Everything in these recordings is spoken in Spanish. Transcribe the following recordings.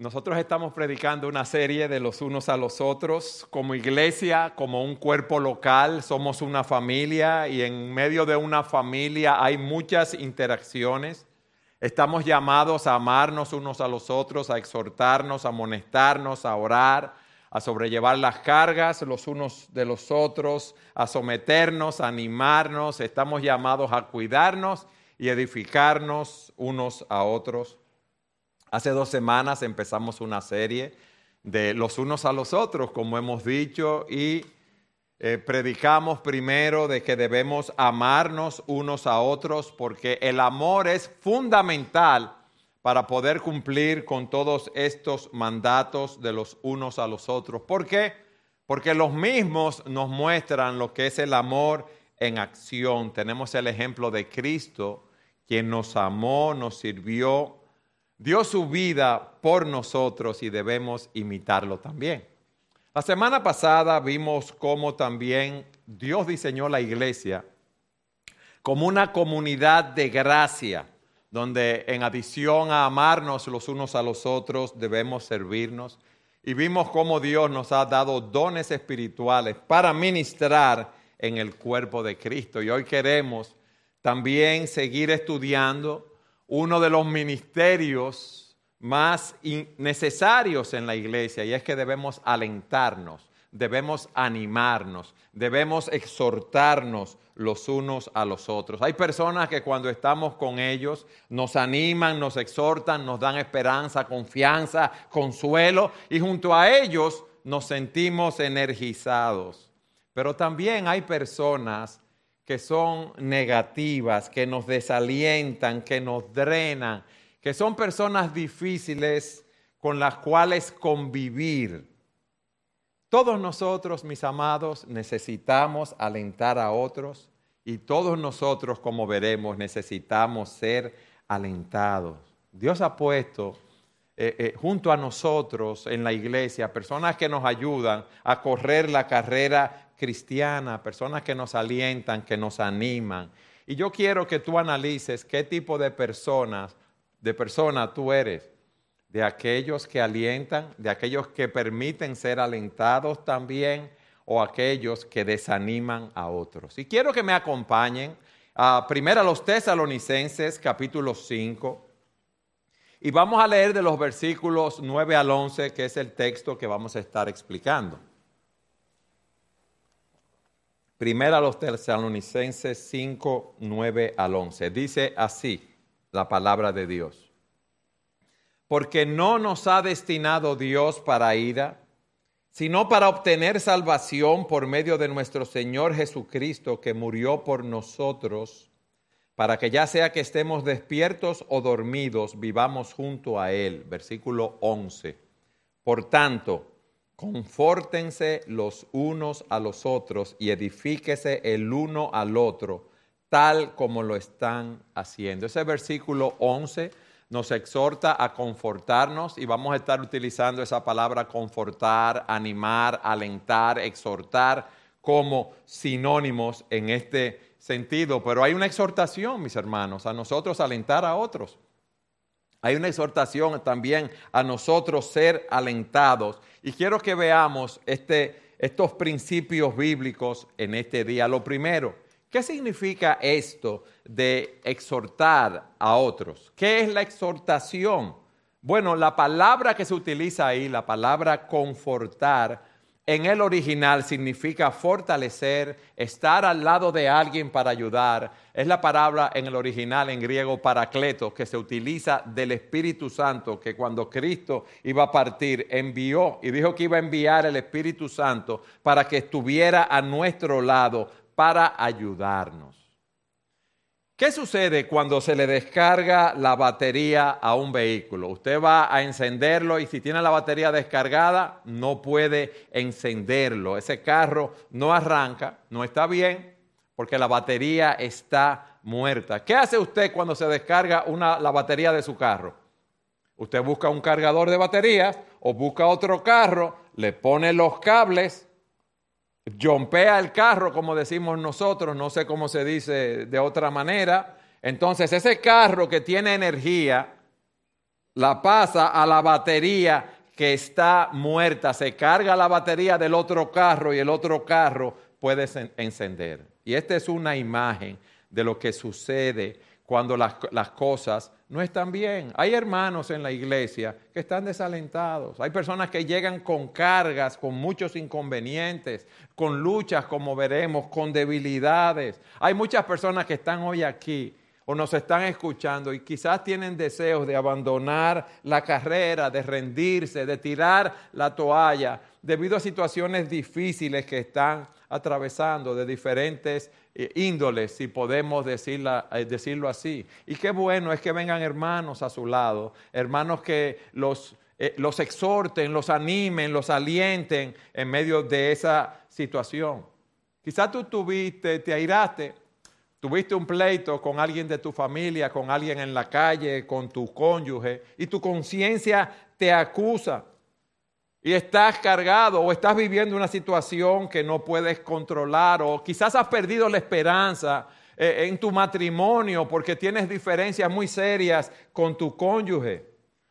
Nosotros estamos predicando una serie de los unos a los otros, como iglesia, como un cuerpo local, somos una familia y en medio de una familia hay muchas interacciones. Estamos llamados a amarnos unos a los otros, a exhortarnos, a amonestarnos, a orar, a sobrellevar las cargas los unos de los otros, a someternos, a animarnos. Estamos llamados a cuidarnos y edificarnos unos a otros. Hace 2 semanas empezamos una serie de los unos a los otros, como hemos dicho, y predicamos primero de que debemos amarnos unos a otros porque el amor es fundamental para poder cumplir con todos estos mandatos de los unos a los otros. ¿Por qué? Porque los mismos nos muestran lo que es el amor en acción. Tenemos el ejemplo de Cristo, quien nos amó, nos sirvió, dio su vida por nosotros y debemos imitarlo también. La semana pasada vimos cómo también Dios diseñó la iglesia como una comunidad de gracia, donde en adición a amarnos los unos a los otros debemos servirnos. Y vimos cómo Dios nos ha dado dones espirituales para ministrar en el cuerpo de Cristo. Y hoy queremos también seguir estudiando uno de los ministerios más necesarios en la iglesia, y es que debemos alentarnos, debemos animarnos, debemos exhortarnos los unos a los otros. Hay personas que cuando estamos con ellos nos animan, nos exhortan, nos dan esperanza, confianza, consuelo, y junto a ellos nos sentimos energizados. Pero también hay personas que son negativas, que nos desalientan, que nos drenan, que son personas difíciles con las cuales convivir. Todos nosotros, mis amados, necesitamos alentar a otros y todos nosotros, como veremos, necesitamos ser alentados. Dios ha puesto junto a nosotros en la iglesia personas que nos ayudan a correr la carrera cristiana, personas que nos alientan, que nos animan. Y yo quiero que tú analices qué tipo de persona tú eres. De aquellos que alientan, de aquellos que permiten ser alentados también, o aquellos que desaniman a otros. Y quiero que me acompañen a primero a los Tesalonicenses, capítulo 5. Y vamos a leer de los versículos 9 al 11, que es el texto que vamos a estar explicando. Primera a los Tesalonicenses 5, 9 al 11. Dice así la palabra de Dios. Porque no nos ha destinado Dios para ira, sino para obtener salvación por medio de nuestro Señor Jesucristo, que murió por nosotros, para que ya sea que estemos despiertos o dormidos, vivamos junto a Él. Versículo 11. Por tanto, confórtense los unos a los otros y edifíquese el uno al otro, tal como lo están haciendo. Ese versículo 11 nos exhorta a confortarnos y vamos a estar utilizando esa palabra confortar, animar, alentar, exhortar como sinónimos en este sentido. Pero hay una exhortación, mis hermanos, a nosotros alentar a otros. Hay una exhortación también a nosotros ser alentados. Y quiero que veamos estos principios bíblicos en este día. Lo primero, ¿qué significa esto de exhortar a otros? ¿Qué es la exhortación? Bueno, la palabra que se utiliza ahí, la palabra confortar, en el original significa fortalecer, estar al lado de alguien para ayudar. Es la palabra en el original, en griego, paracletos, que se utiliza del Espíritu Santo, que cuando Cristo iba a partir, envió y dijo que iba a enviar el Espíritu Santo para que estuviera a nuestro lado, para ayudarnos. ¿Qué sucede cuando se le descarga la batería a un vehículo? Usted va a encenderlo y si tiene la batería descargada, no puede encenderlo. Ese carro no arranca, no está bien, porque la batería está muerta. ¿Qué hace usted cuando se descarga la batería de su carro? Usted busca un cargador de baterías o busca otro carro, le pone los cables, yompea el carro, como decimos nosotros, no sé cómo se dice de otra manera. Entonces, ese carro que tiene energía, la pasa a la batería que está muerta, se carga la batería del otro carro y el otro carro puede encender. Y esta es una imagen de lo que sucede cuando las cosas no están bien. Hay hermanos en la iglesia que están desalentados. Hay personas que llegan con cargas, con muchos inconvenientes, con luchas, como veremos, con debilidades. Hay muchas personas que están hoy aquí o nos están escuchando y quizás tienen deseos de abandonar la carrera, de rendirse, de tirar la toalla debido a situaciones difíciles que están atravesando de diferentes índoles, si podemos decirlo así. Y qué bueno es que vengan hermanos a su lado, hermanos que los exhorten, los animen, los alienten en medio de esa situación. Quizás tú te airaste, tuviste un pleito con alguien de tu familia, con alguien en la calle, con tu cónyuge, y tu conciencia te acusa. Y estás cargado o estás viviendo una situación que no puedes controlar o quizás has perdido la esperanza en tu matrimonio porque tienes diferencias muy serias con tu cónyuge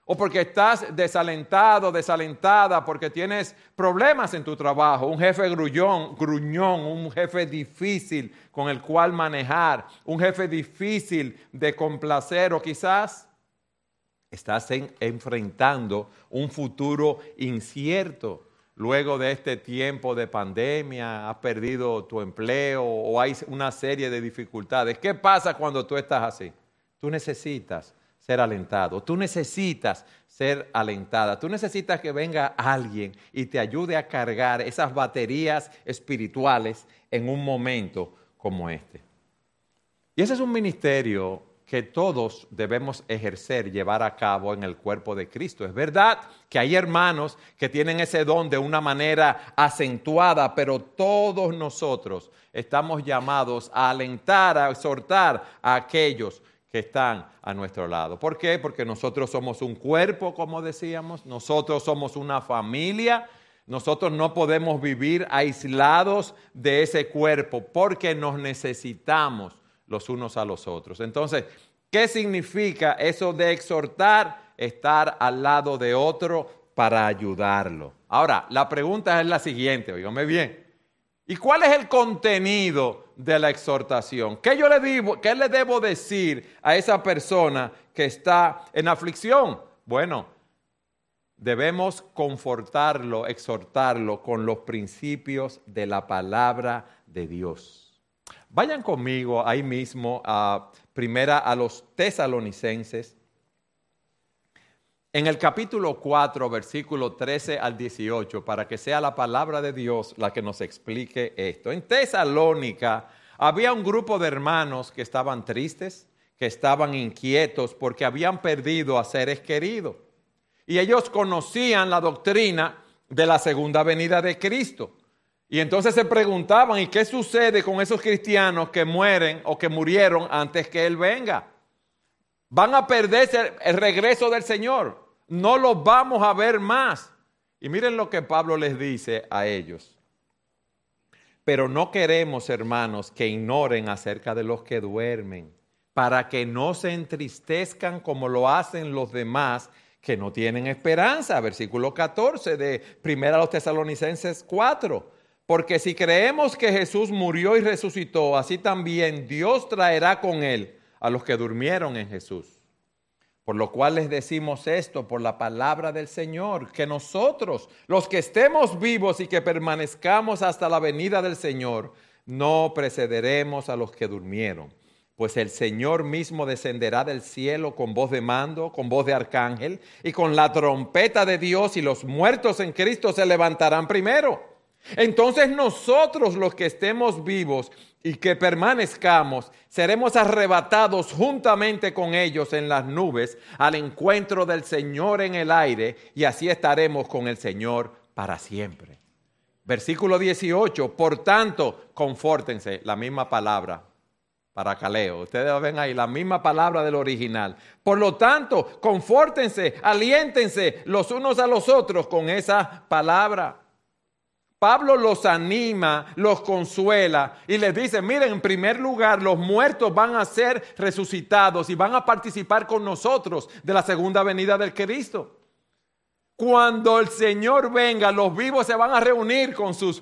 o porque estás desalentado, desalentada porque tienes problemas en tu trabajo, un jefe gruñón, un jefe difícil con el cual manejar, un jefe difícil de complacer o quizás estás enfrentando un futuro incierto. Luego de este tiempo de pandemia, has perdido tu empleo o hay una serie de dificultades. ¿Qué pasa cuando tú estás así? Tú necesitas ser alentado, tú necesitas ser alentada, tú necesitas que venga alguien y te ayude a cargar esas baterías espirituales en un momento como este. Y ese es un ministerio que todos debemos ejercer, llevar a cabo en el cuerpo de Cristo. Es verdad que hay hermanos que tienen ese don de una manera acentuada, pero todos nosotros estamos llamados a alentar, a exhortar a aquellos que están a nuestro lado. ¿Por qué? Porque nosotros somos un cuerpo, como decíamos, nosotros somos una familia. Nosotros no podemos vivir aislados de ese cuerpo porque nos necesitamos los unos a los otros. Entonces, ¿qué significa eso de exhortar? Estar al lado de otro para ayudarlo. Ahora, la pregunta es la siguiente, óigame bien. ¿Y cuál es el contenido de la exhortación? ¿Qué le debo decir a esa persona que está en aflicción? Bueno, debemos confortarlo, exhortarlo con los principios de la palabra de Dios. Vayan conmigo ahí mismo a los Tesalonicenses. En el capítulo 4, versículo 13 al 18, para que sea la palabra de Dios la que nos explique esto. En Tesalónica había un grupo de hermanos que estaban tristes, que estaban inquietos porque habían perdido a seres queridos. Y ellos conocían la doctrina de la segunda venida de Cristo. Y entonces se preguntaban, ¿y qué sucede con esos cristianos que mueren o que murieron antes que Él venga? Van a perderse el regreso del Señor. No los vamos a ver más. Y miren lo que Pablo les dice a ellos. Pero no queremos, hermanos, que ignoren acerca de los que duermen, para que no se entristezcan como lo hacen los demás que no tienen esperanza. Versículo 14 de 1 Tesalonicenses 4. Porque si creemos que Jesús murió y resucitó, así también Dios traerá con él a los que durmieron en Jesús. Por lo cual les decimos esto por la palabra del Señor, que nosotros, los que estemos vivos y que permanezcamos hasta la venida del Señor, no precederemos a los que durmieron. Pues el Señor mismo descenderá del cielo con voz de mando, con voz de arcángel y con la trompeta de Dios, y los muertos en Cristo se levantarán primero. Entonces nosotros los que estemos vivos y que permanezcamos, seremos arrebatados juntamente con ellos en las nubes al encuentro del Señor en el aire, y así estaremos con el Señor para siempre. Versículo 18, por tanto, confórtense, la misma palabra para caleo. Ustedes lo ven ahí, la misma palabra del original. Por lo tanto, confórtense, aliéntense los unos a los otros con esa palabra. Pablo los anima, los consuela y les dice, miren, en primer lugar, los muertos van a ser resucitados y van a participar con nosotros de la segunda venida del Cristo. Cuando el Señor venga, los vivos se van a reunir con sus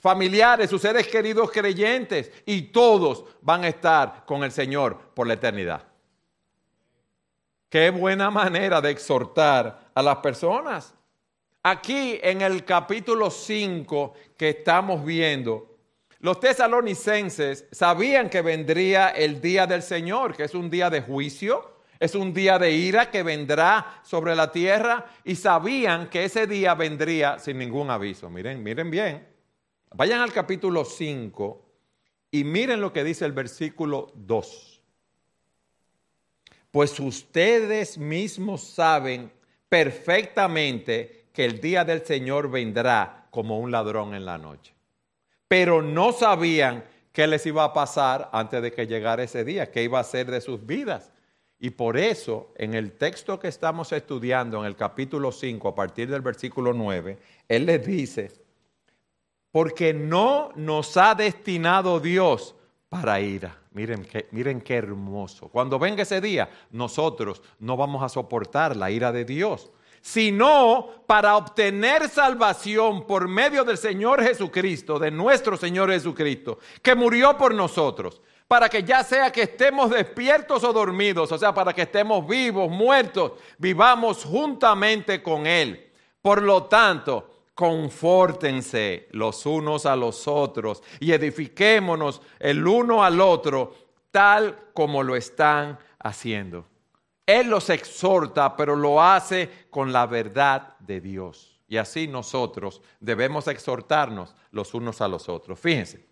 familiares, sus seres queridos creyentes, y todos van a estar con el Señor por la eternidad. Qué buena manera de exhortar a las personas. Aquí en el capítulo 5 que estamos viendo, los tesalonicenses sabían que vendría el día del Señor, que es un día de juicio, es un día de ira que vendrá sobre la tierra, y sabían que ese día vendría sin ningún aviso. Miren bien. Vayan al capítulo 5 y miren lo que dice el versículo 2. Pues ustedes mismos saben perfectamente que el día del Señor vendrá como un ladrón en la noche. Pero no sabían qué les iba a pasar antes de que llegara ese día, qué iba a ser de sus vidas. Y por eso, en el texto que estamos estudiando, en el capítulo 5, a partir del versículo 9, Él les dice, porque no nos ha destinado Dios para ira. Miren qué hermoso. Cuando venga ese día, nosotros no vamos a soportar la ira de Dios, sino para obtener salvación por medio del Señor Jesucristo, de nuestro Señor Jesucristo, que murió por nosotros, para que ya sea que estemos despiertos o dormidos, o sea, para que estemos vivos, muertos, vivamos juntamente con Él. Por lo tanto, confórtense los unos a los otros y edifiquémonos el uno al otro, tal como lo están haciendo. Él los exhorta, pero lo hace con la verdad de Dios. Y así nosotros debemos exhortarnos los unos a los otros. Fíjense,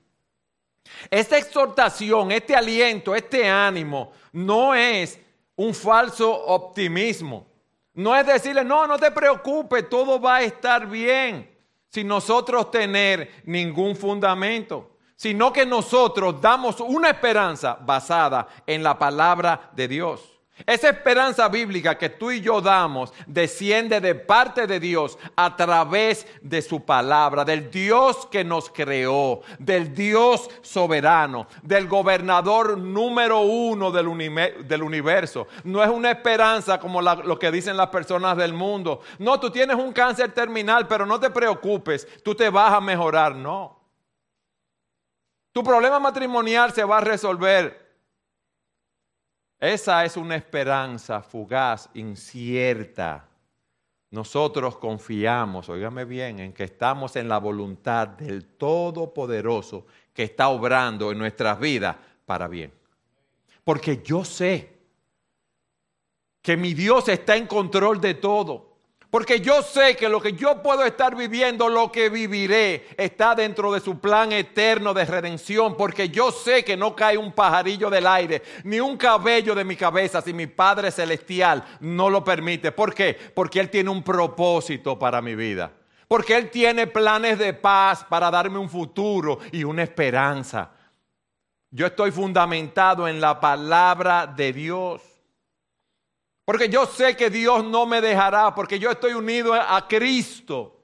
esta exhortación, este aliento, este ánimo, no es un falso optimismo. No es decirle, no te preocupes, todo va a estar bien, sin nosotros tener ningún fundamento, sino que nosotros damos una esperanza basada en la palabra de Dios. Esa esperanza bíblica que tú y yo damos desciende de parte de Dios a través de su palabra, del Dios que nos creó, del Dios soberano, del gobernador número uno del universo. No es una esperanza como lo que dicen las personas del mundo. No, tú tienes un cáncer terminal, pero no te preocupes, tú te vas a mejorar. No. Tu problema matrimonial se va a resolver. Esa es una esperanza fugaz, incierta. Nosotros confiamos, óigame bien, en que estamos en la voluntad del Todopoderoso que está obrando en nuestras vidas para bien. Porque yo sé que mi Dios está en control de todo. Porque yo sé que lo que yo puedo estar viviendo, lo que viviré, está dentro de su plan eterno de redención. Porque yo sé que no cae un pajarillo del aire, ni un cabello de mi cabeza, si mi Padre Celestial no lo permite. ¿Por qué? Porque Él tiene un propósito para mi vida. Porque Él tiene planes de paz para darme un futuro y una esperanza. Yo estoy fundamentado en la palabra de Dios. Porque yo sé que Dios no me dejará, porque yo estoy unido a Cristo.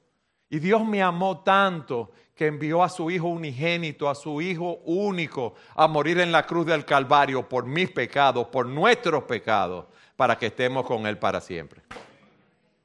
Y Dios me amó tanto que envió a su Hijo unigénito, a su Hijo único, a morir en la cruz del Calvario por mis pecados, por nuestros pecados, para que estemos con Él para siempre.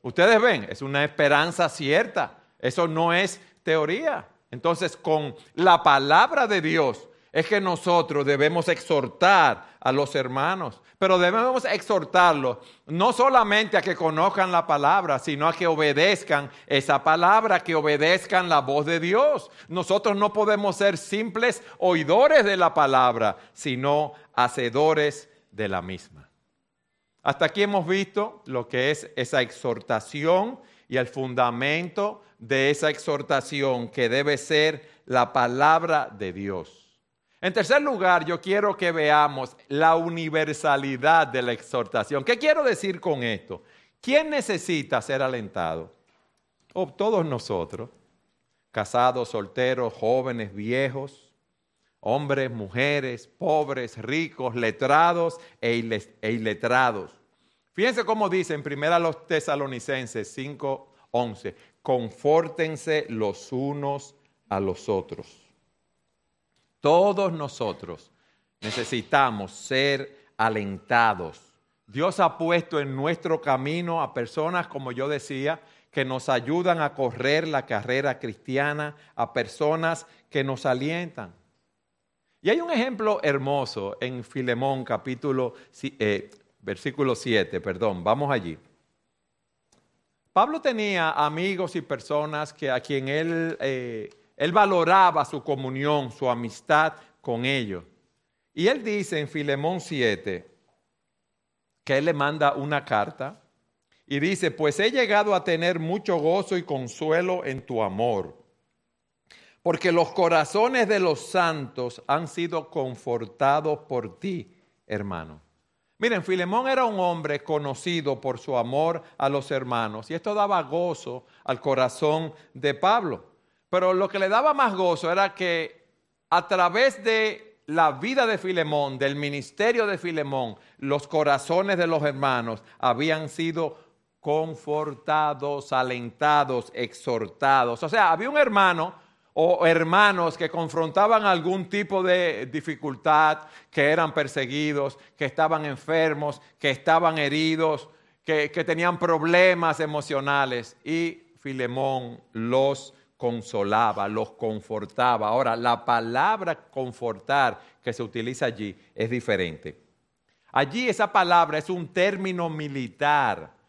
Ustedes ven, es una esperanza cierta. Eso no es teoría. Entonces, con la palabra de Dios es que nosotros debemos exhortar a los hermanos, pero debemos exhortarlos no solamente a que conozcan la palabra, sino a que obedezcan esa palabra, que obedezcan la voz de Dios. Nosotros no podemos ser simples oidores de la palabra, sino hacedores de la misma. Hasta aquí hemos visto lo que es esa exhortación y el fundamento de esa exhortación que debe ser la palabra de Dios. En tercer lugar, yo quiero que veamos la universalidad de la exhortación. ¿Qué quiero decir con esto? ¿Quién necesita ser alentado? Todos nosotros, casados, solteros, jóvenes, viejos, hombres, mujeres, pobres, ricos, letrados e iletrados. Fíjense cómo dice en 1 Tesalonicenses 5:11, confórtense los unos a los otros. Todos nosotros necesitamos ser alentados. Dios ha puesto en nuestro camino a personas, como yo decía, que nos ayudan a correr la carrera cristiana, a personas que nos alientan. Y hay un ejemplo hermoso en Filemón, versículo 7, vamos allí. Pablo tenía amigos y personas a quien él valoraba su comunión, su amistad con ellos. Y él dice en Filemón 7 que él le manda una carta y dice, pues he llegado a tener mucho gozo y consuelo en tu amor, porque los corazones de los santos han sido confortados por ti, hermano. Miren, Filemón era un hombre conocido por su amor a los hermanos y esto daba gozo al corazón de Pablo. Pero lo que le daba más gozo era que a través de la vida de Filemón, del ministerio de Filemón, los corazones de los hermanos habían sido confortados, alentados, exhortados. O sea, había un hermano o hermanos que confrontaban algún tipo de dificultad, que eran perseguidos, que estaban enfermos, que estaban heridos, que tenían problemas emocionales. Y Filemón los consolaba, los confortaba. Ahora, la palabra confortar que se utiliza allí es diferente. Allí esa palabra es un término militar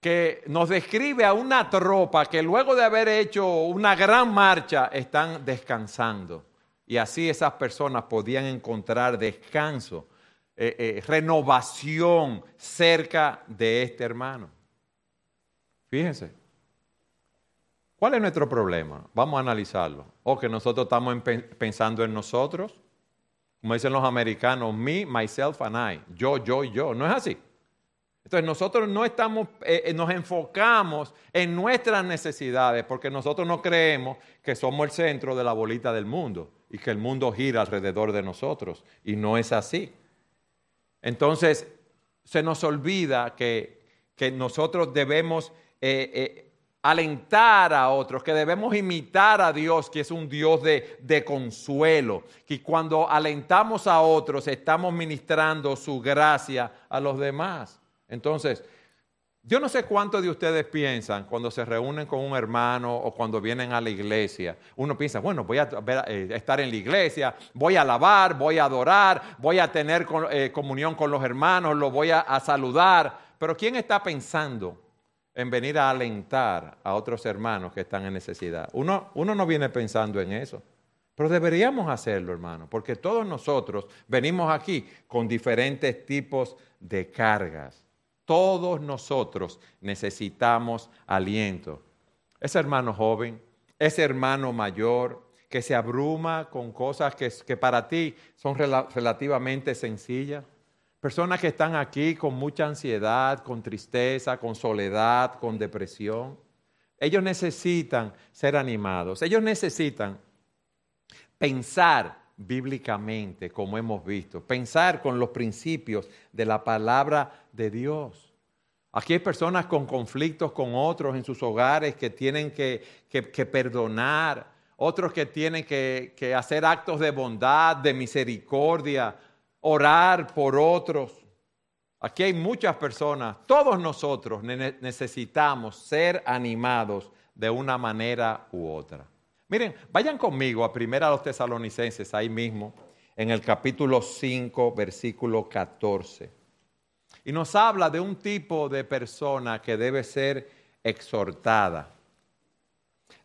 que nos describe a una tropa que luego de haber hecho una gran marcha están descansando. Y así esas personas podían encontrar descanso, renovación cerca de este hermano. Fíjense, ¿cuál es nuestro problema? Vamos a analizarlo. O que nosotros estamos pensando en nosotros, como dicen los americanos, me, myself and I, yo, no es así. Entonces nosotros no estamos, nos enfocamos en nuestras necesidades porque nosotros no creemos que somos el centro de la bolita del mundo y que el mundo gira alrededor de nosotros y no es así. Entonces se nos olvida que nosotros debemos alentar a otros, que debemos imitar a Dios, que es un Dios de consuelo, que cuando alentamos a otros estamos ministrando su gracia a los demás. Entonces, yo no sé cuántos de ustedes piensan cuando se reúnen con un hermano o cuando vienen a la iglesia. Uno piensa, bueno, voy a estar en la iglesia, voy a alabar, voy a adorar, voy a tener comunión con los hermanos, los voy a saludar. Pero ¿quién está pensando en venir a alentar a otros hermanos que están en necesidad? Uno no viene pensando en eso. Pero deberíamos hacerlo, hermano, porque todos nosotros venimos aquí con diferentes tipos de cargas. Todos nosotros necesitamos aliento. Ese hermano joven, ese hermano mayor que se abruma con cosas que para ti son relativamente sencillas. Personas que están aquí con mucha ansiedad, con tristeza, con soledad, con depresión. Ellos necesitan ser animados. Ellos necesitan pensar bíblicamente, como hemos visto, pensar con los principios de la palabra de Dios. Aquí hay personas con conflictos con otros en sus hogares que tienen que perdonar, otros que tienen que hacer actos de bondad, de misericordia, orar por otros. Aquí hay muchas personas, todos nosotros necesitamos ser animados de una manera u otra. Miren, vayan conmigo a 1 Tesalonicenses, ahí mismo, en el capítulo 5, versículo 14. Y nos habla de un tipo de persona que debe ser exhortada.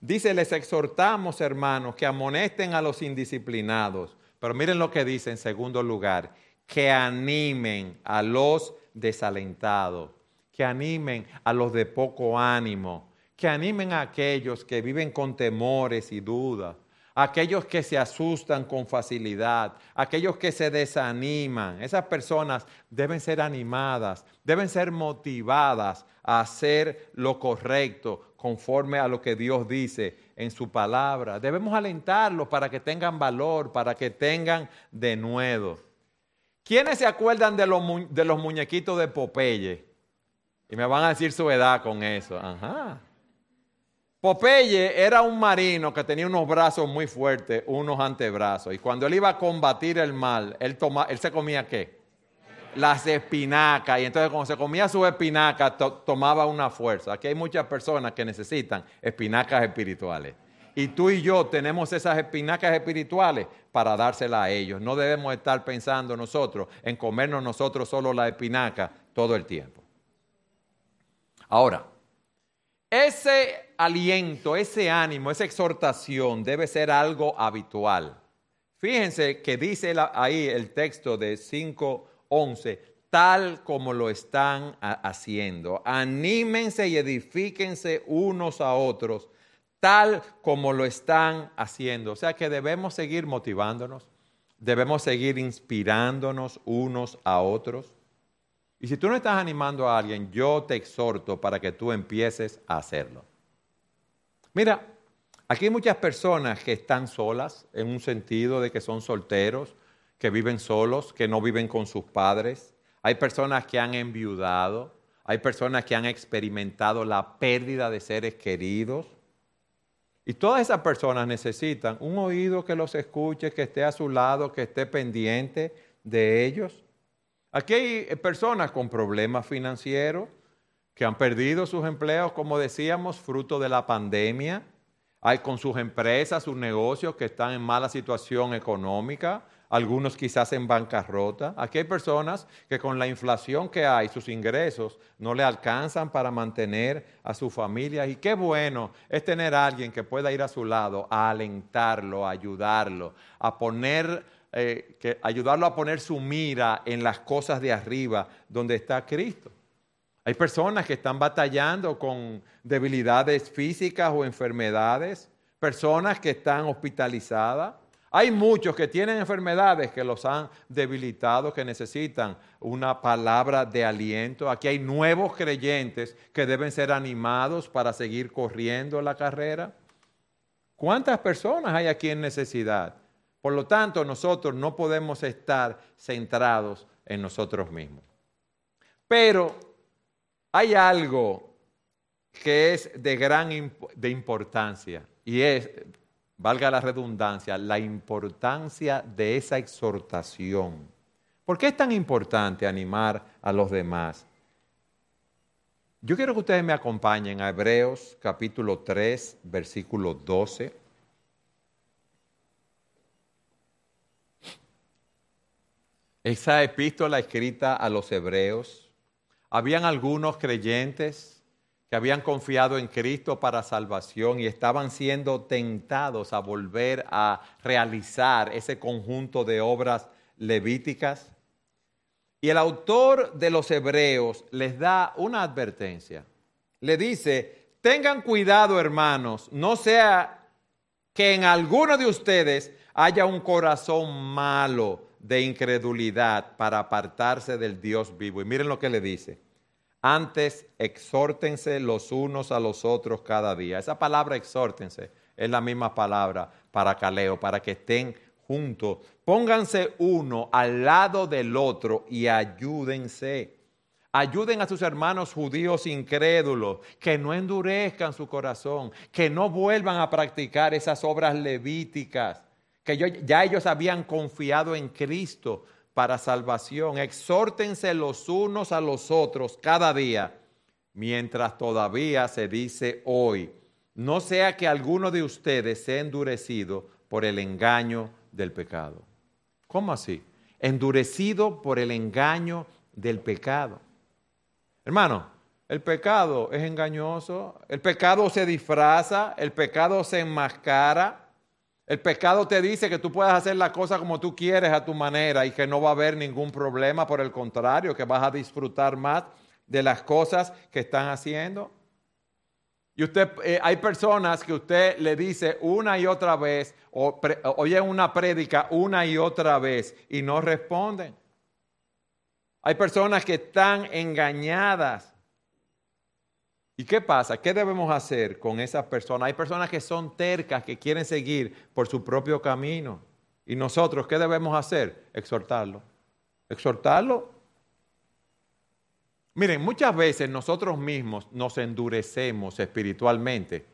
Dice, les exhortamos, hermanos, que amonesten a los indisciplinados. Pero miren lo que dice en segundo lugar, que animen a los desalentados, que animen a los de poco ánimo, que animen a aquellos que viven con temores y dudas, aquellos que se asustan con facilidad, aquellos que se desaniman. Esas personas deben ser animadas, deben ser motivadas a hacer lo correcto conforme a lo que Dios dice en su palabra. Debemos alentarlos para que tengan valor, para que tengan denuedo. ¿Quiénes se acuerdan de los muñequitos de Popeye? Y me van a decir su edad con eso. Ajá. Popeye era un marino que tenía unos brazos muy fuertes, unos antebrazos. Y cuando él iba a combatir el mal, él se comía ¿qué? Las espinacas. Y entonces cuando se comía sus espinacas, tomaba una fuerza. Aquí hay muchas personas que necesitan espinacas espirituales. Y tú y yo tenemos esas espinacas espirituales para dárselas a ellos. No debemos estar pensando nosotros en comernos nosotros solo la espinaca todo el tiempo. Ahora, ese aliento, ese ánimo, esa exhortación debe ser algo habitual. Fíjense que dice ahí el texto de 5:11, tal como lo están haciendo. Anímense y edifíquense unos a otros, tal como lo están haciendo. O sea que debemos seguir motivándonos, debemos seguir inspirándonos unos a otros. Y si tú no estás animando a alguien, yo te exhorto para que tú empieces a hacerlo. Mira, aquí hay muchas personas que están solas, en un sentido de que son solteros, que viven solos, que no viven con sus padres. Hay personas que han enviudado, hay personas que han experimentado la pérdida de seres queridos. Y todas esas personas necesitan un oído que los escuche, que esté a su lado, que esté pendiente de ellos. Aquí hay personas con problemas financieros, que han perdido sus empleos, como decíamos, fruto de la pandemia. Hay con sus empresas, sus negocios que están en mala situación económica, algunos quizás en bancarrota. Aquí hay personas que con la inflación que hay, sus ingresos no le alcanzan para mantener a su familia. Y qué bueno es tener a alguien que pueda ir a su lado, a alentarlo, a ayudarlo, a poner... ayudarlo a poner su mira en las cosas de arriba donde está Cristo. Hay personas que están batallando con debilidades físicas o enfermedades, personas que están hospitalizadas. Hay muchos que tienen enfermedades que los han debilitado, que necesitan una palabra de aliento. Aquí hay nuevos creyentes que deben ser animados para seguir corriendo la carrera. ¿Cuántas personas hay aquí en necesidad? Por lo tanto, nosotros no podemos estar centrados en nosotros mismos. Pero hay algo que es de gran importancia y es, valga la redundancia, la importancia de esa exhortación. ¿Por qué es tan importante animar a los demás? Yo quiero que ustedes me acompañen a Hebreos capítulo 3, versículo 12. Esa epístola escrita a los hebreos, habían algunos creyentes que habían confiado en Cristo para salvación y estaban siendo tentados a volver a realizar ese conjunto de obras levíticas. Y el autor de los hebreos les da una advertencia. Le dice, tengan cuidado, hermanos, no sea que en alguno de ustedes haya un corazón malo de incredulidad para apartarse del Dios vivo. Y miren lo que le dice. Antes, exhórtense los unos a los otros cada día. Esa palabra exhórtense es la misma palabra para kaleo, para que estén juntos. Pónganse uno al lado del otro y ayúdense. Ayuden a sus hermanos judíos incrédulos, que no endurezcan su corazón, que no vuelvan a practicar esas obras levíticas, que ya ellos habían confiado en Cristo para salvación. Exhórtense los unos a los otros cada día, mientras todavía se dice hoy, no sea que alguno de ustedes sea endurecido por el engaño del pecado. ¿Cómo así? Endurecido por el engaño del pecado. Hermano, el pecado es engañoso, el pecado se disfraza, el pecado se enmascara. El pecado te dice que tú puedes hacer las cosas como tú quieres a tu manera y que no va a haber ningún problema, por el contrario, que vas a disfrutar más de las cosas que están haciendo. Y usted, hay personas que usted le dice una y otra vez, oye una prédica una y otra vez y no responden. Hay personas que están engañadas. ¿Y qué pasa? ¿Qué debemos hacer con esas personas? Hay personas que son tercas, que quieren seguir por su propio camino. ¿Y nosotros qué debemos hacer? Exhortarlo. ¿Exhortarlo? Miren, muchas veces nosotros mismos nos endurecemos espiritualmente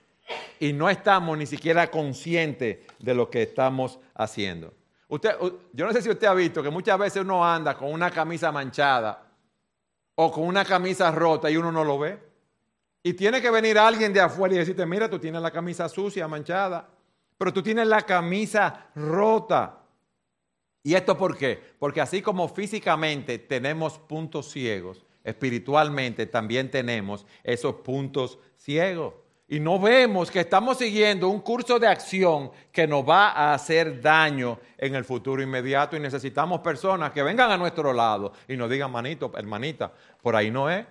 y no estamos ni siquiera conscientes de lo que estamos haciendo. Yo no sé si usted ha visto que muchas veces uno anda con una camisa manchada o con una camisa rota y uno no lo ve. Y tiene que venir alguien de afuera y decirte, mira, tú tienes la camisa sucia, manchada, pero tú tienes la camisa rota. ¿Y esto por qué? Porque así como físicamente tenemos puntos ciegos, espiritualmente también tenemos esos puntos ciegos. Y no vemos que estamos siguiendo un curso de acción que nos va a hacer daño en el futuro inmediato. Y necesitamos personas que vengan a nuestro lado y nos digan, manito, hermanita, por ahí no es.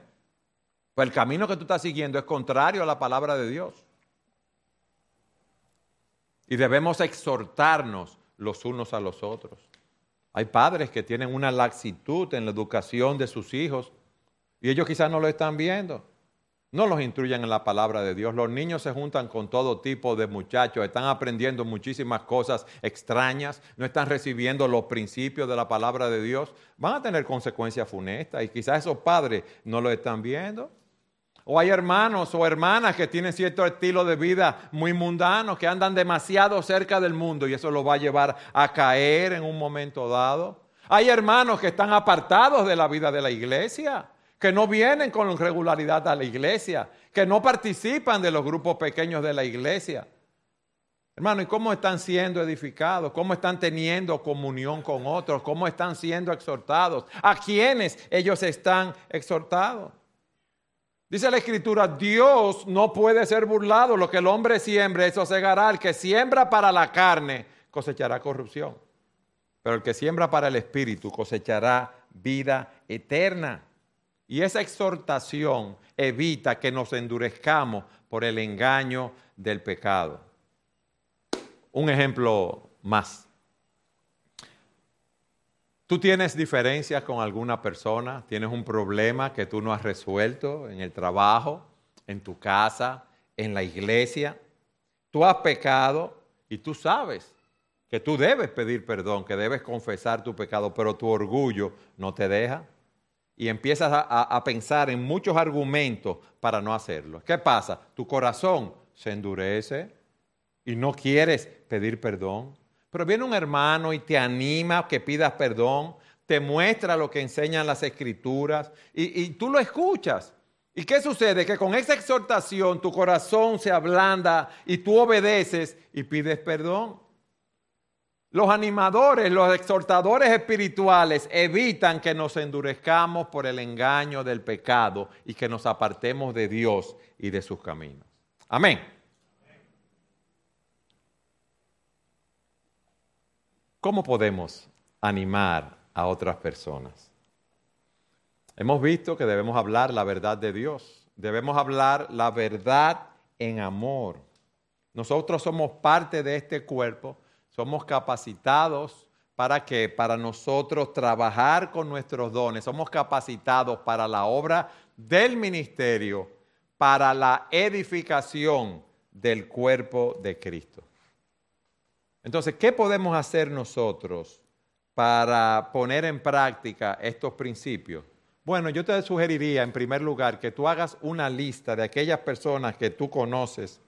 Pues el camino que tú estás siguiendo es contrario a la palabra de Dios. Y debemos exhortarnos los unos a los otros. Hay padres que tienen una laxitud en la educación de sus hijos y ellos quizás no lo están viendo. No los instruyen en la palabra de Dios. Los niños se juntan con todo tipo de muchachos, están aprendiendo muchísimas cosas extrañas, no están recibiendo los principios de la palabra de Dios. Van a tener consecuencias funestas y quizás esos padres no lo están viendo. O hay hermanos o hermanas que tienen cierto estilo de vida muy mundano, que andan demasiado cerca del mundo y eso los va a llevar a caer en un momento dado. Hay hermanos que están apartados de la vida de la iglesia, que no vienen con regularidad a la iglesia, que no participan de los grupos pequeños de la iglesia. Hermano, ¿y cómo están siendo edificados? ¿Cómo están teniendo comunión con otros? ¿Cómo están siendo exhortados? ¿A quiénes ellos están exhortados? Dice la Escritura, Dios no puede ser burlado. Lo que el hombre siembre, eso segará. El que siembra para la carne cosechará corrupción. Pero el que siembra para el Espíritu cosechará vida eterna. Y esa exhortación evita que nos endurezcamos por el engaño del pecado. Un ejemplo más. Tú tienes diferencias con alguna persona, tienes un problema que tú no has resuelto en el trabajo, en tu casa, en la iglesia. Tú has pecado y tú sabes que tú debes pedir perdón, que debes confesar tu pecado, pero tu orgullo no te deja. Y empiezas a pensar en muchos argumentos para no hacerlo. ¿Qué pasa? Tu corazón se endurece y no quieres pedir perdón. Pero viene un hermano y te anima a que pidas perdón, te muestra lo que enseñan las Escrituras y tú lo escuchas. ¿Y qué sucede? Que con esa exhortación tu corazón se ablanda y tú obedeces y pides perdón. Los animadores, los exhortadores espirituales evitan que nos endurezcamos por el engaño del pecado y que nos apartemos de Dios y de sus caminos. Amén. ¿Cómo podemos animar a otras personas? Hemos visto que debemos hablar la verdad de Dios. Debemos hablar la verdad en amor. Nosotros somos parte de este cuerpo. Somos capacitados para qué, para nosotros trabajar con nuestros dones. Somos capacitados para la obra del ministerio, para la edificación del cuerpo de Cristo. Entonces, ¿qué podemos hacer nosotros para poner en práctica estos principios? Bueno, yo te sugeriría en primer lugar que tú hagas una lista de aquellas personas que tú conoces,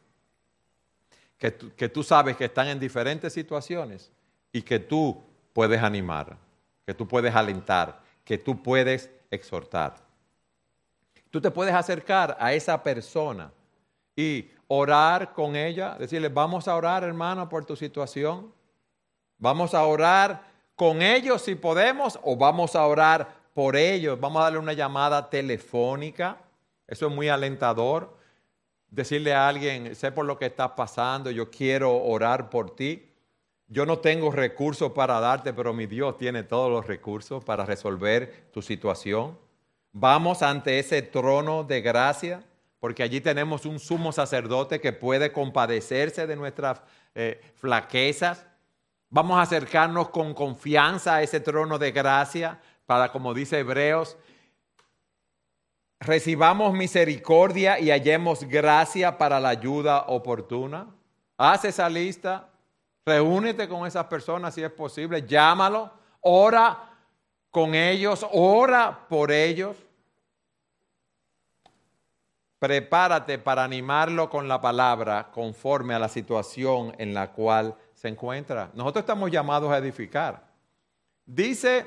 que tú sabes que están en diferentes situaciones y que tú puedes animar, que tú puedes alentar, que tú puedes exhortar. Tú te puedes acercar a esa persona y orar con ella, decirle, vamos a orar, hermano, por tu situación. Vamos a orar con ellos si podemos o vamos a orar por ellos. Vamos a darle una llamada telefónica. Eso es muy alentador. Decirle a alguien, sé por lo que estás pasando, yo quiero orar por ti. Yo no tengo recursos para darte, pero mi Dios tiene todos los recursos para resolver tu situación. Vamos ante ese trono de gracia, porque allí tenemos un sumo sacerdote que puede compadecerse de nuestras flaquezas. Vamos a acercarnos con confianza a ese trono de gracia para, como dice Hebreos, recibamos misericordia y hallemos gracia para la ayuda oportuna. Haz esa lista, reúnete con esas personas si es posible, llámalo, ora con ellos, ora por ellos. Prepárate para animarlo con la palabra conforme a la situación en la cual se encuentra. Nosotros estamos llamados a edificar. Dice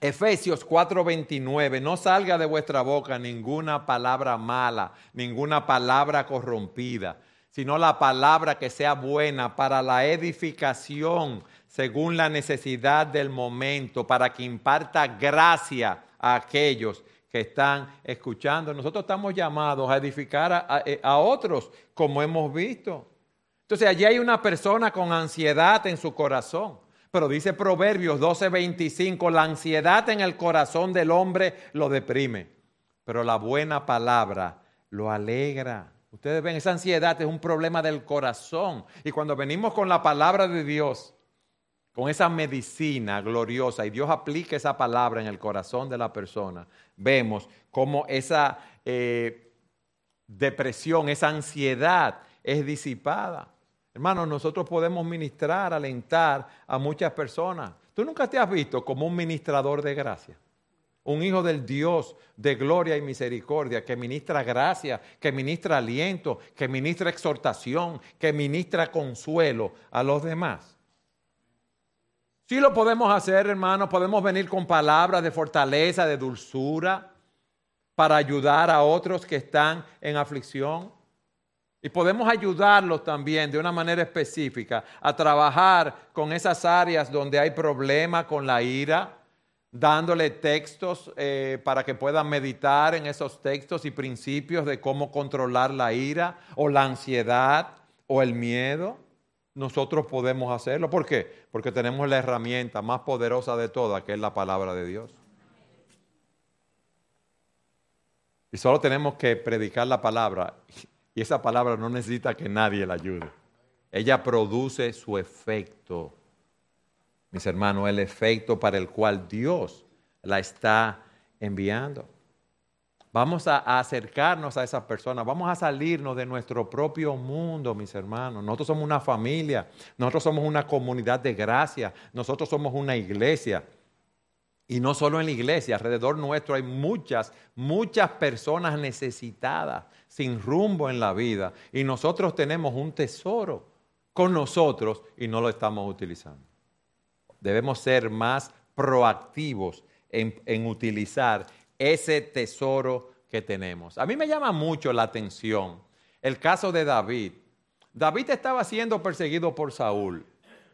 Efesios 4:29, no salga de vuestra boca ninguna palabra mala, ninguna palabra corrompida, sino la palabra que sea buena para la edificación según la necesidad del momento, para que imparta gracia a aquellos que están escuchando. Nosotros estamos llamados a edificar a otros, como hemos visto. Entonces, allí hay una persona con ansiedad en su corazón. Pero dice Proverbios 12:25, la ansiedad en el corazón del hombre lo deprime, pero la buena palabra lo alegra. Ustedes ven, esa ansiedad es un problema del corazón. Y cuando venimos con la palabra de Dios, con esa medicina gloriosa, y Dios aplica esa palabra en el corazón de la persona, vemos cómo esa depresión, esa ansiedad es disipada. Hermanos, nosotros podemos ministrar, alentar a muchas personas. Tú nunca te has visto como un ministrador de gracia, un hijo del Dios de gloria y misericordia que ministra gracia, que ministra aliento, que ministra exhortación, que ministra consuelo a los demás. Sí lo podemos hacer, hermanos, podemos venir con palabras de fortaleza, de dulzura, para ayudar a otros que están en aflicción. Y podemos ayudarlos también de una manera específica a trabajar con esas áreas donde hay problema con la ira, dándole textos para que puedan meditar en esos textos y principios de cómo controlar la ira o la ansiedad o el miedo. Nosotros podemos hacerlo. ¿Por qué? Porque tenemos la herramienta más poderosa de todas, que es la palabra de Dios. Y solo tenemos que predicar la palabra. Y esa palabra no necesita que nadie la ayude. Ella produce su efecto. Mis hermanos, el efecto para el cual Dios la está enviando. Vamos a acercarnos a esas personas. Vamos a salirnos de nuestro propio mundo, mis hermanos. Nosotros somos una familia. Nosotros somos una comunidad de gracia. Nosotros somos una iglesia. Y no solo en la iglesia, alrededor nuestro hay muchas personas necesitadas, sin rumbo en la vida. Y nosotros tenemos un tesoro con nosotros y no lo estamos utilizando. Debemos ser más proactivos en utilizar ese tesoro que tenemos. A mí me llama mucho la atención el caso de David. David estaba siendo perseguido por Saúl.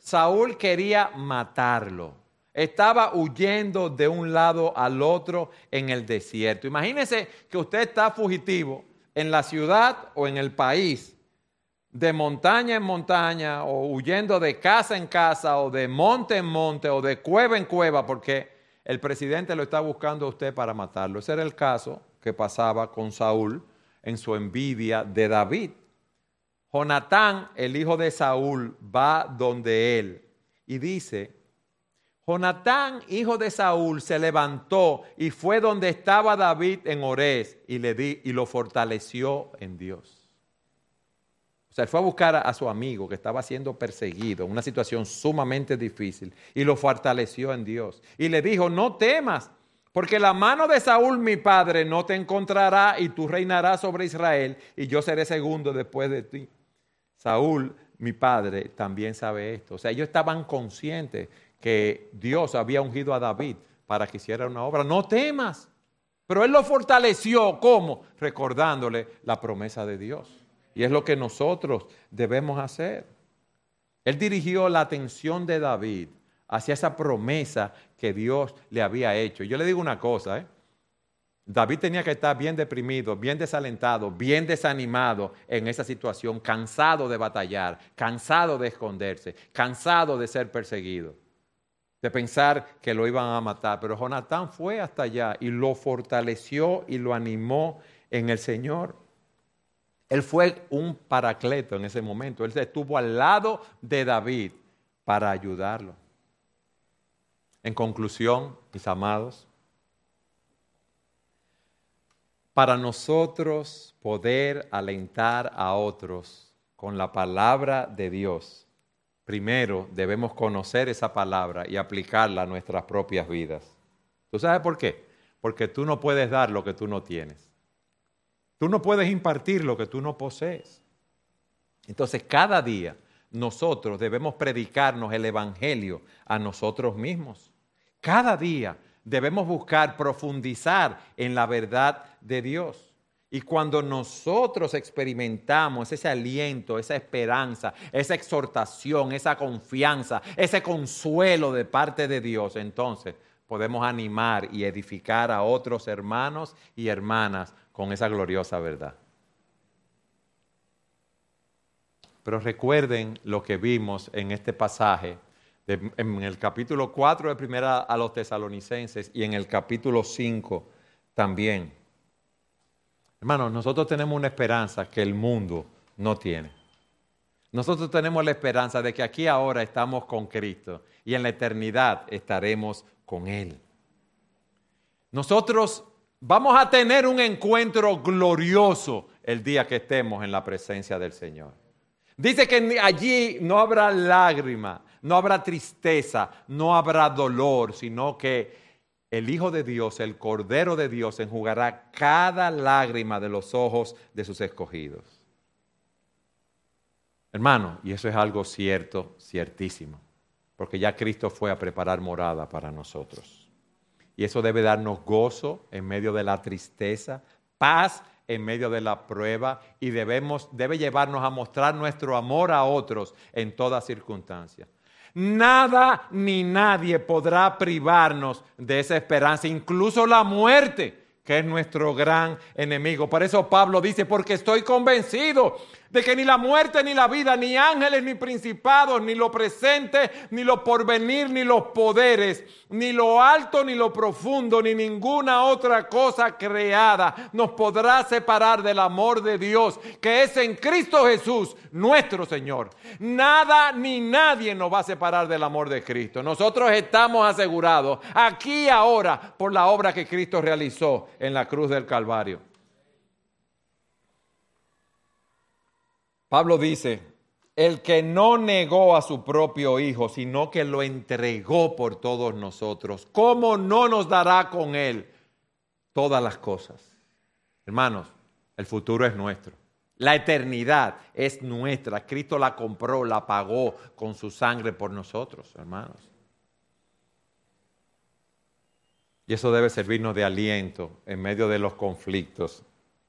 Saúl quería matarlo. Estaba huyendo de un lado al otro en el desierto. Imagínese que usted está fugitivo en la ciudad o en el país, de montaña en montaña, o huyendo de casa en casa, o de monte en monte, o de cueva en cueva, porque el presidente lo está buscando a usted para matarlo. Ese era el caso que pasaba con Saúl en su envidia de David. Jonatán, el hijo de Saúl, va donde él y dice: Jonatán, hijo de Saúl, se levantó y fue donde estaba David en Orés y lo fortaleció en Dios. O sea, él fue a buscar a su amigo que estaba siendo perseguido, una situación sumamente difícil, y lo fortaleció en Dios. Y le dijo: no temas, porque la mano de Saúl, mi padre, no te encontrará y tú reinarás sobre Israel y yo seré segundo después de ti. Saúl, mi padre, también sabe esto. O sea, ellos estaban conscientes que Dios había ungido a David para que hiciera una obra. No temas. Pero él lo fortaleció. ¿Cómo? Recordándole la promesa de Dios. Y es lo que nosotros debemos hacer. Él dirigió la atención de David hacia esa promesa que Dios le había hecho. Y yo le digo una cosa, David tenía que estar bien deprimido, bien desalentado, bien desanimado en esa situación, cansado de batallar, cansado de esconderse, cansado de ser perseguido, de pensar que lo iban a matar. Pero Jonatán fue hasta allá y lo fortaleció y lo animó en el Señor. Él fue un paracleto en ese momento. Él estuvo al lado de David para ayudarlo. En conclusión, mis amados, para nosotros poder alentar a otros con la palabra de Dios, primero, debemos conocer esa palabra y aplicarla a nuestras propias vidas. ¿Tú sabes por qué? Porque tú no puedes dar lo que tú no tienes. Tú no puedes impartir lo que tú no posees. Entonces, cada día nosotros debemos predicarnos el Evangelio a nosotros mismos. Cada día debemos buscar profundizar en la verdad de Dios. Y cuando nosotros experimentamos ese aliento, esa esperanza, esa exhortación, esa confianza, ese consuelo de parte de Dios, entonces podemos animar y edificar a otros hermanos y hermanas con esa gloriosa verdad. Pero recuerden lo que vimos en este pasaje, en el capítulo 4 de Primera a los Tesalonicenses y en el capítulo 5 también. Hermanos, nosotros tenemos una esperanza que el mundo no tiene. Nosotros tenemos la esperanza de que aquí ahora estamos con Cristo y en la eternidad estaremos con Él. Nosotros vamos a tener un encuentro glorioso el día que estemos en la presencia del Señor. Dice que allí no habrá lágrima, no habrá tristeza, no habrá dolor, sino que el Hijo de Dios, el Cordero de Dios, enjugará cada lágrima de los ojos de sus escogidos. Hermano, y eso es algo cierto, ciertísimo, porque ya Cristo fue a preparar morada para nosotros. Y eso debe darnos gozo en medio de la tristeza, paz en medio de la prueba, y debe llevarnos a mostrar nuestro amor a otros en toda circunstancia. Nada ni nadie podrá privarnos de esa esperanza, incluso la muerte, que es nuestro gran enemigo. Por eso Pablo dice, porque estoy convencido de que ni la muerte, ni la vida, ni ángeles, ni principados, ni lo presente, ni lo porvenir, ni los poderes, ni lo alto, ni lo profundo, ni ninguna otra cosa creada nos podrá separar del amor de Dios, que es en Cristo Jesús, nuestro Señor. Nada ni nadie nos va a separar del amor de Cristo. Nosotros estamos asegurados aquí y ahora por la obra que Cristo realizó en la cruz del Calvario. Pablo dice, el que no negó a su propio Hijo, sino que lo entregó por todos nosotros, ¿cómo no nos dará con Él todas las cosas? Hermanos, el futuro es nuestro. La eternidad es nuestra. Cristo la compró, la pagó con su sangre por nosotros, hermanos. Y eso debe servirnos de aliento en medio de los conflictos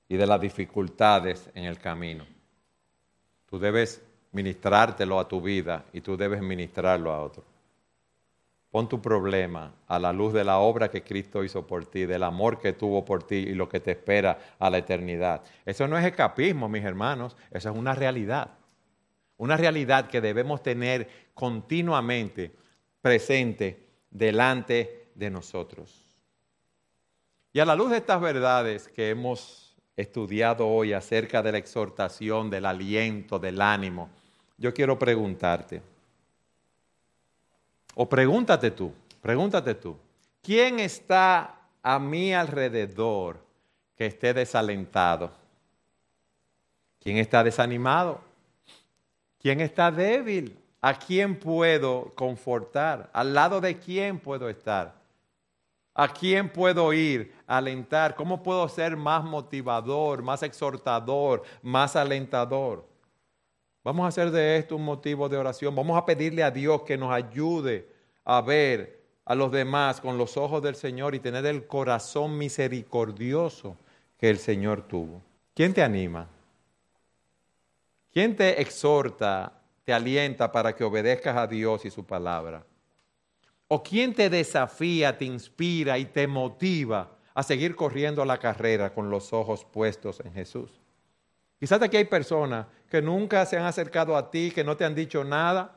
y de las dificultades en el camino. Tú debes ministrártelo a tu vida y tú debes ministrarlo a otro. Pon tu problema a la luz de la obra que Cristo hizo por ti, del amor que tuvo por ti y lo que te espera a la eternidad. Eso no es escapismo, mis hermanos, eso es una realidad. Una realidad que debemos tener continuamente presente delante de nosotros. Y a la luz de estas verdades que hemos estudiado hoy acerca de la exhortación, del aliento, del ánimo, yo quiero preguntarte, o pregúntate tú, ¿quién está a mi alrededor que esté desalentado? ¿Quién está desanimado? ¿Quién está débil? ¿A quién puedo confortar? ¿Al lado de quién puedo estar? ¿A quién puedo ir a alentar? ¿Cómo puedo ser más motivador, más exhortador, más alentador? Vamos a hacer de esto un motivo de oración. Vamos a pedirle a Dios que nos ayude a ver a los demás con los ojos del Señor y tener el corazón misericordioso que el Señor tuvo. ¿Quién te anima? ¿Quién te exhorta, te alienta para que obedezcas a Dios y su palabra? ¿O quién te desafía, te inspira y te motiva a seguir corriendo la carrera con los ojos puestos en Jesús? Quizás aquí hay personas que nunca se han acercado a ti, que no te han dicho nada,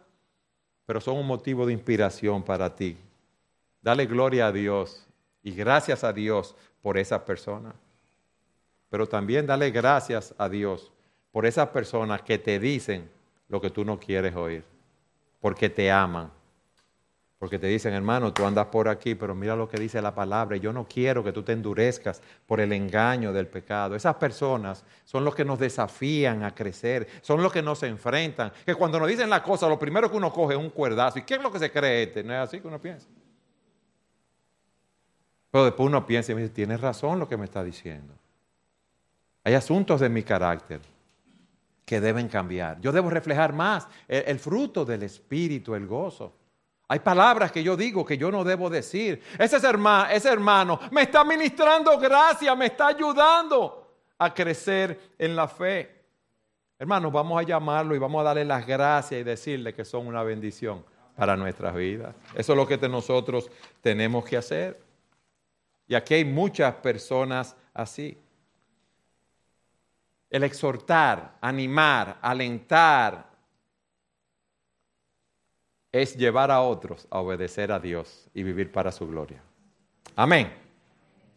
pero son un motivo de inspiración para ti. Dale gloria a Dios y gracias a Dios por esas personas. Pero también dale gracias a Dios por esas personas que te dicen lo que tú no quieres oír, porque te aman. Porque te dicen, hermano, tú andas por aquí, pero mira lo que dice la palabra. Yo no quiero que tú te endurezcas por el engaño del pecado. Esas personas son los que nos desafían a crecer, son los que nos enfrentan. Que cuando nos dicen las cosas, lo primero que uno coge es un cuerdazo. ¿Y qué es lo que se cree este? No es así que uno piensa. Pero después uno piensa y me dice, tienes razón lo que me está diciendo. Hay asuntos de mi carácter que deben cambiar. Yo debo reflejar más el fruto del Espíritu, el gozo. Hay palabras que yo digo que yo no debo decir. Ese hermano me está ministrando gracia, me está ayudando a crecer en la fe. Hermanos, vamos a llamarlo y vamos a darle las gracias y decirle que son una bendición para nuestras vidas. Eso es lo que nosotros tenemos que hacer. Y aquí hay muchas personas así. El exhortar, animar, alentar, es llevar a otros a obedecer a Dios y vivir para su gloria. Amén.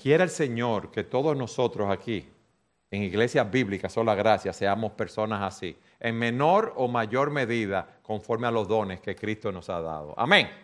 Quiera el Señor que todos nosotros aquí, en iglesias bíblicas, Sola Gracia, seamos personas así, en menor o mayor medida, conforme a los dones que Cristo nos ha dado. Amén.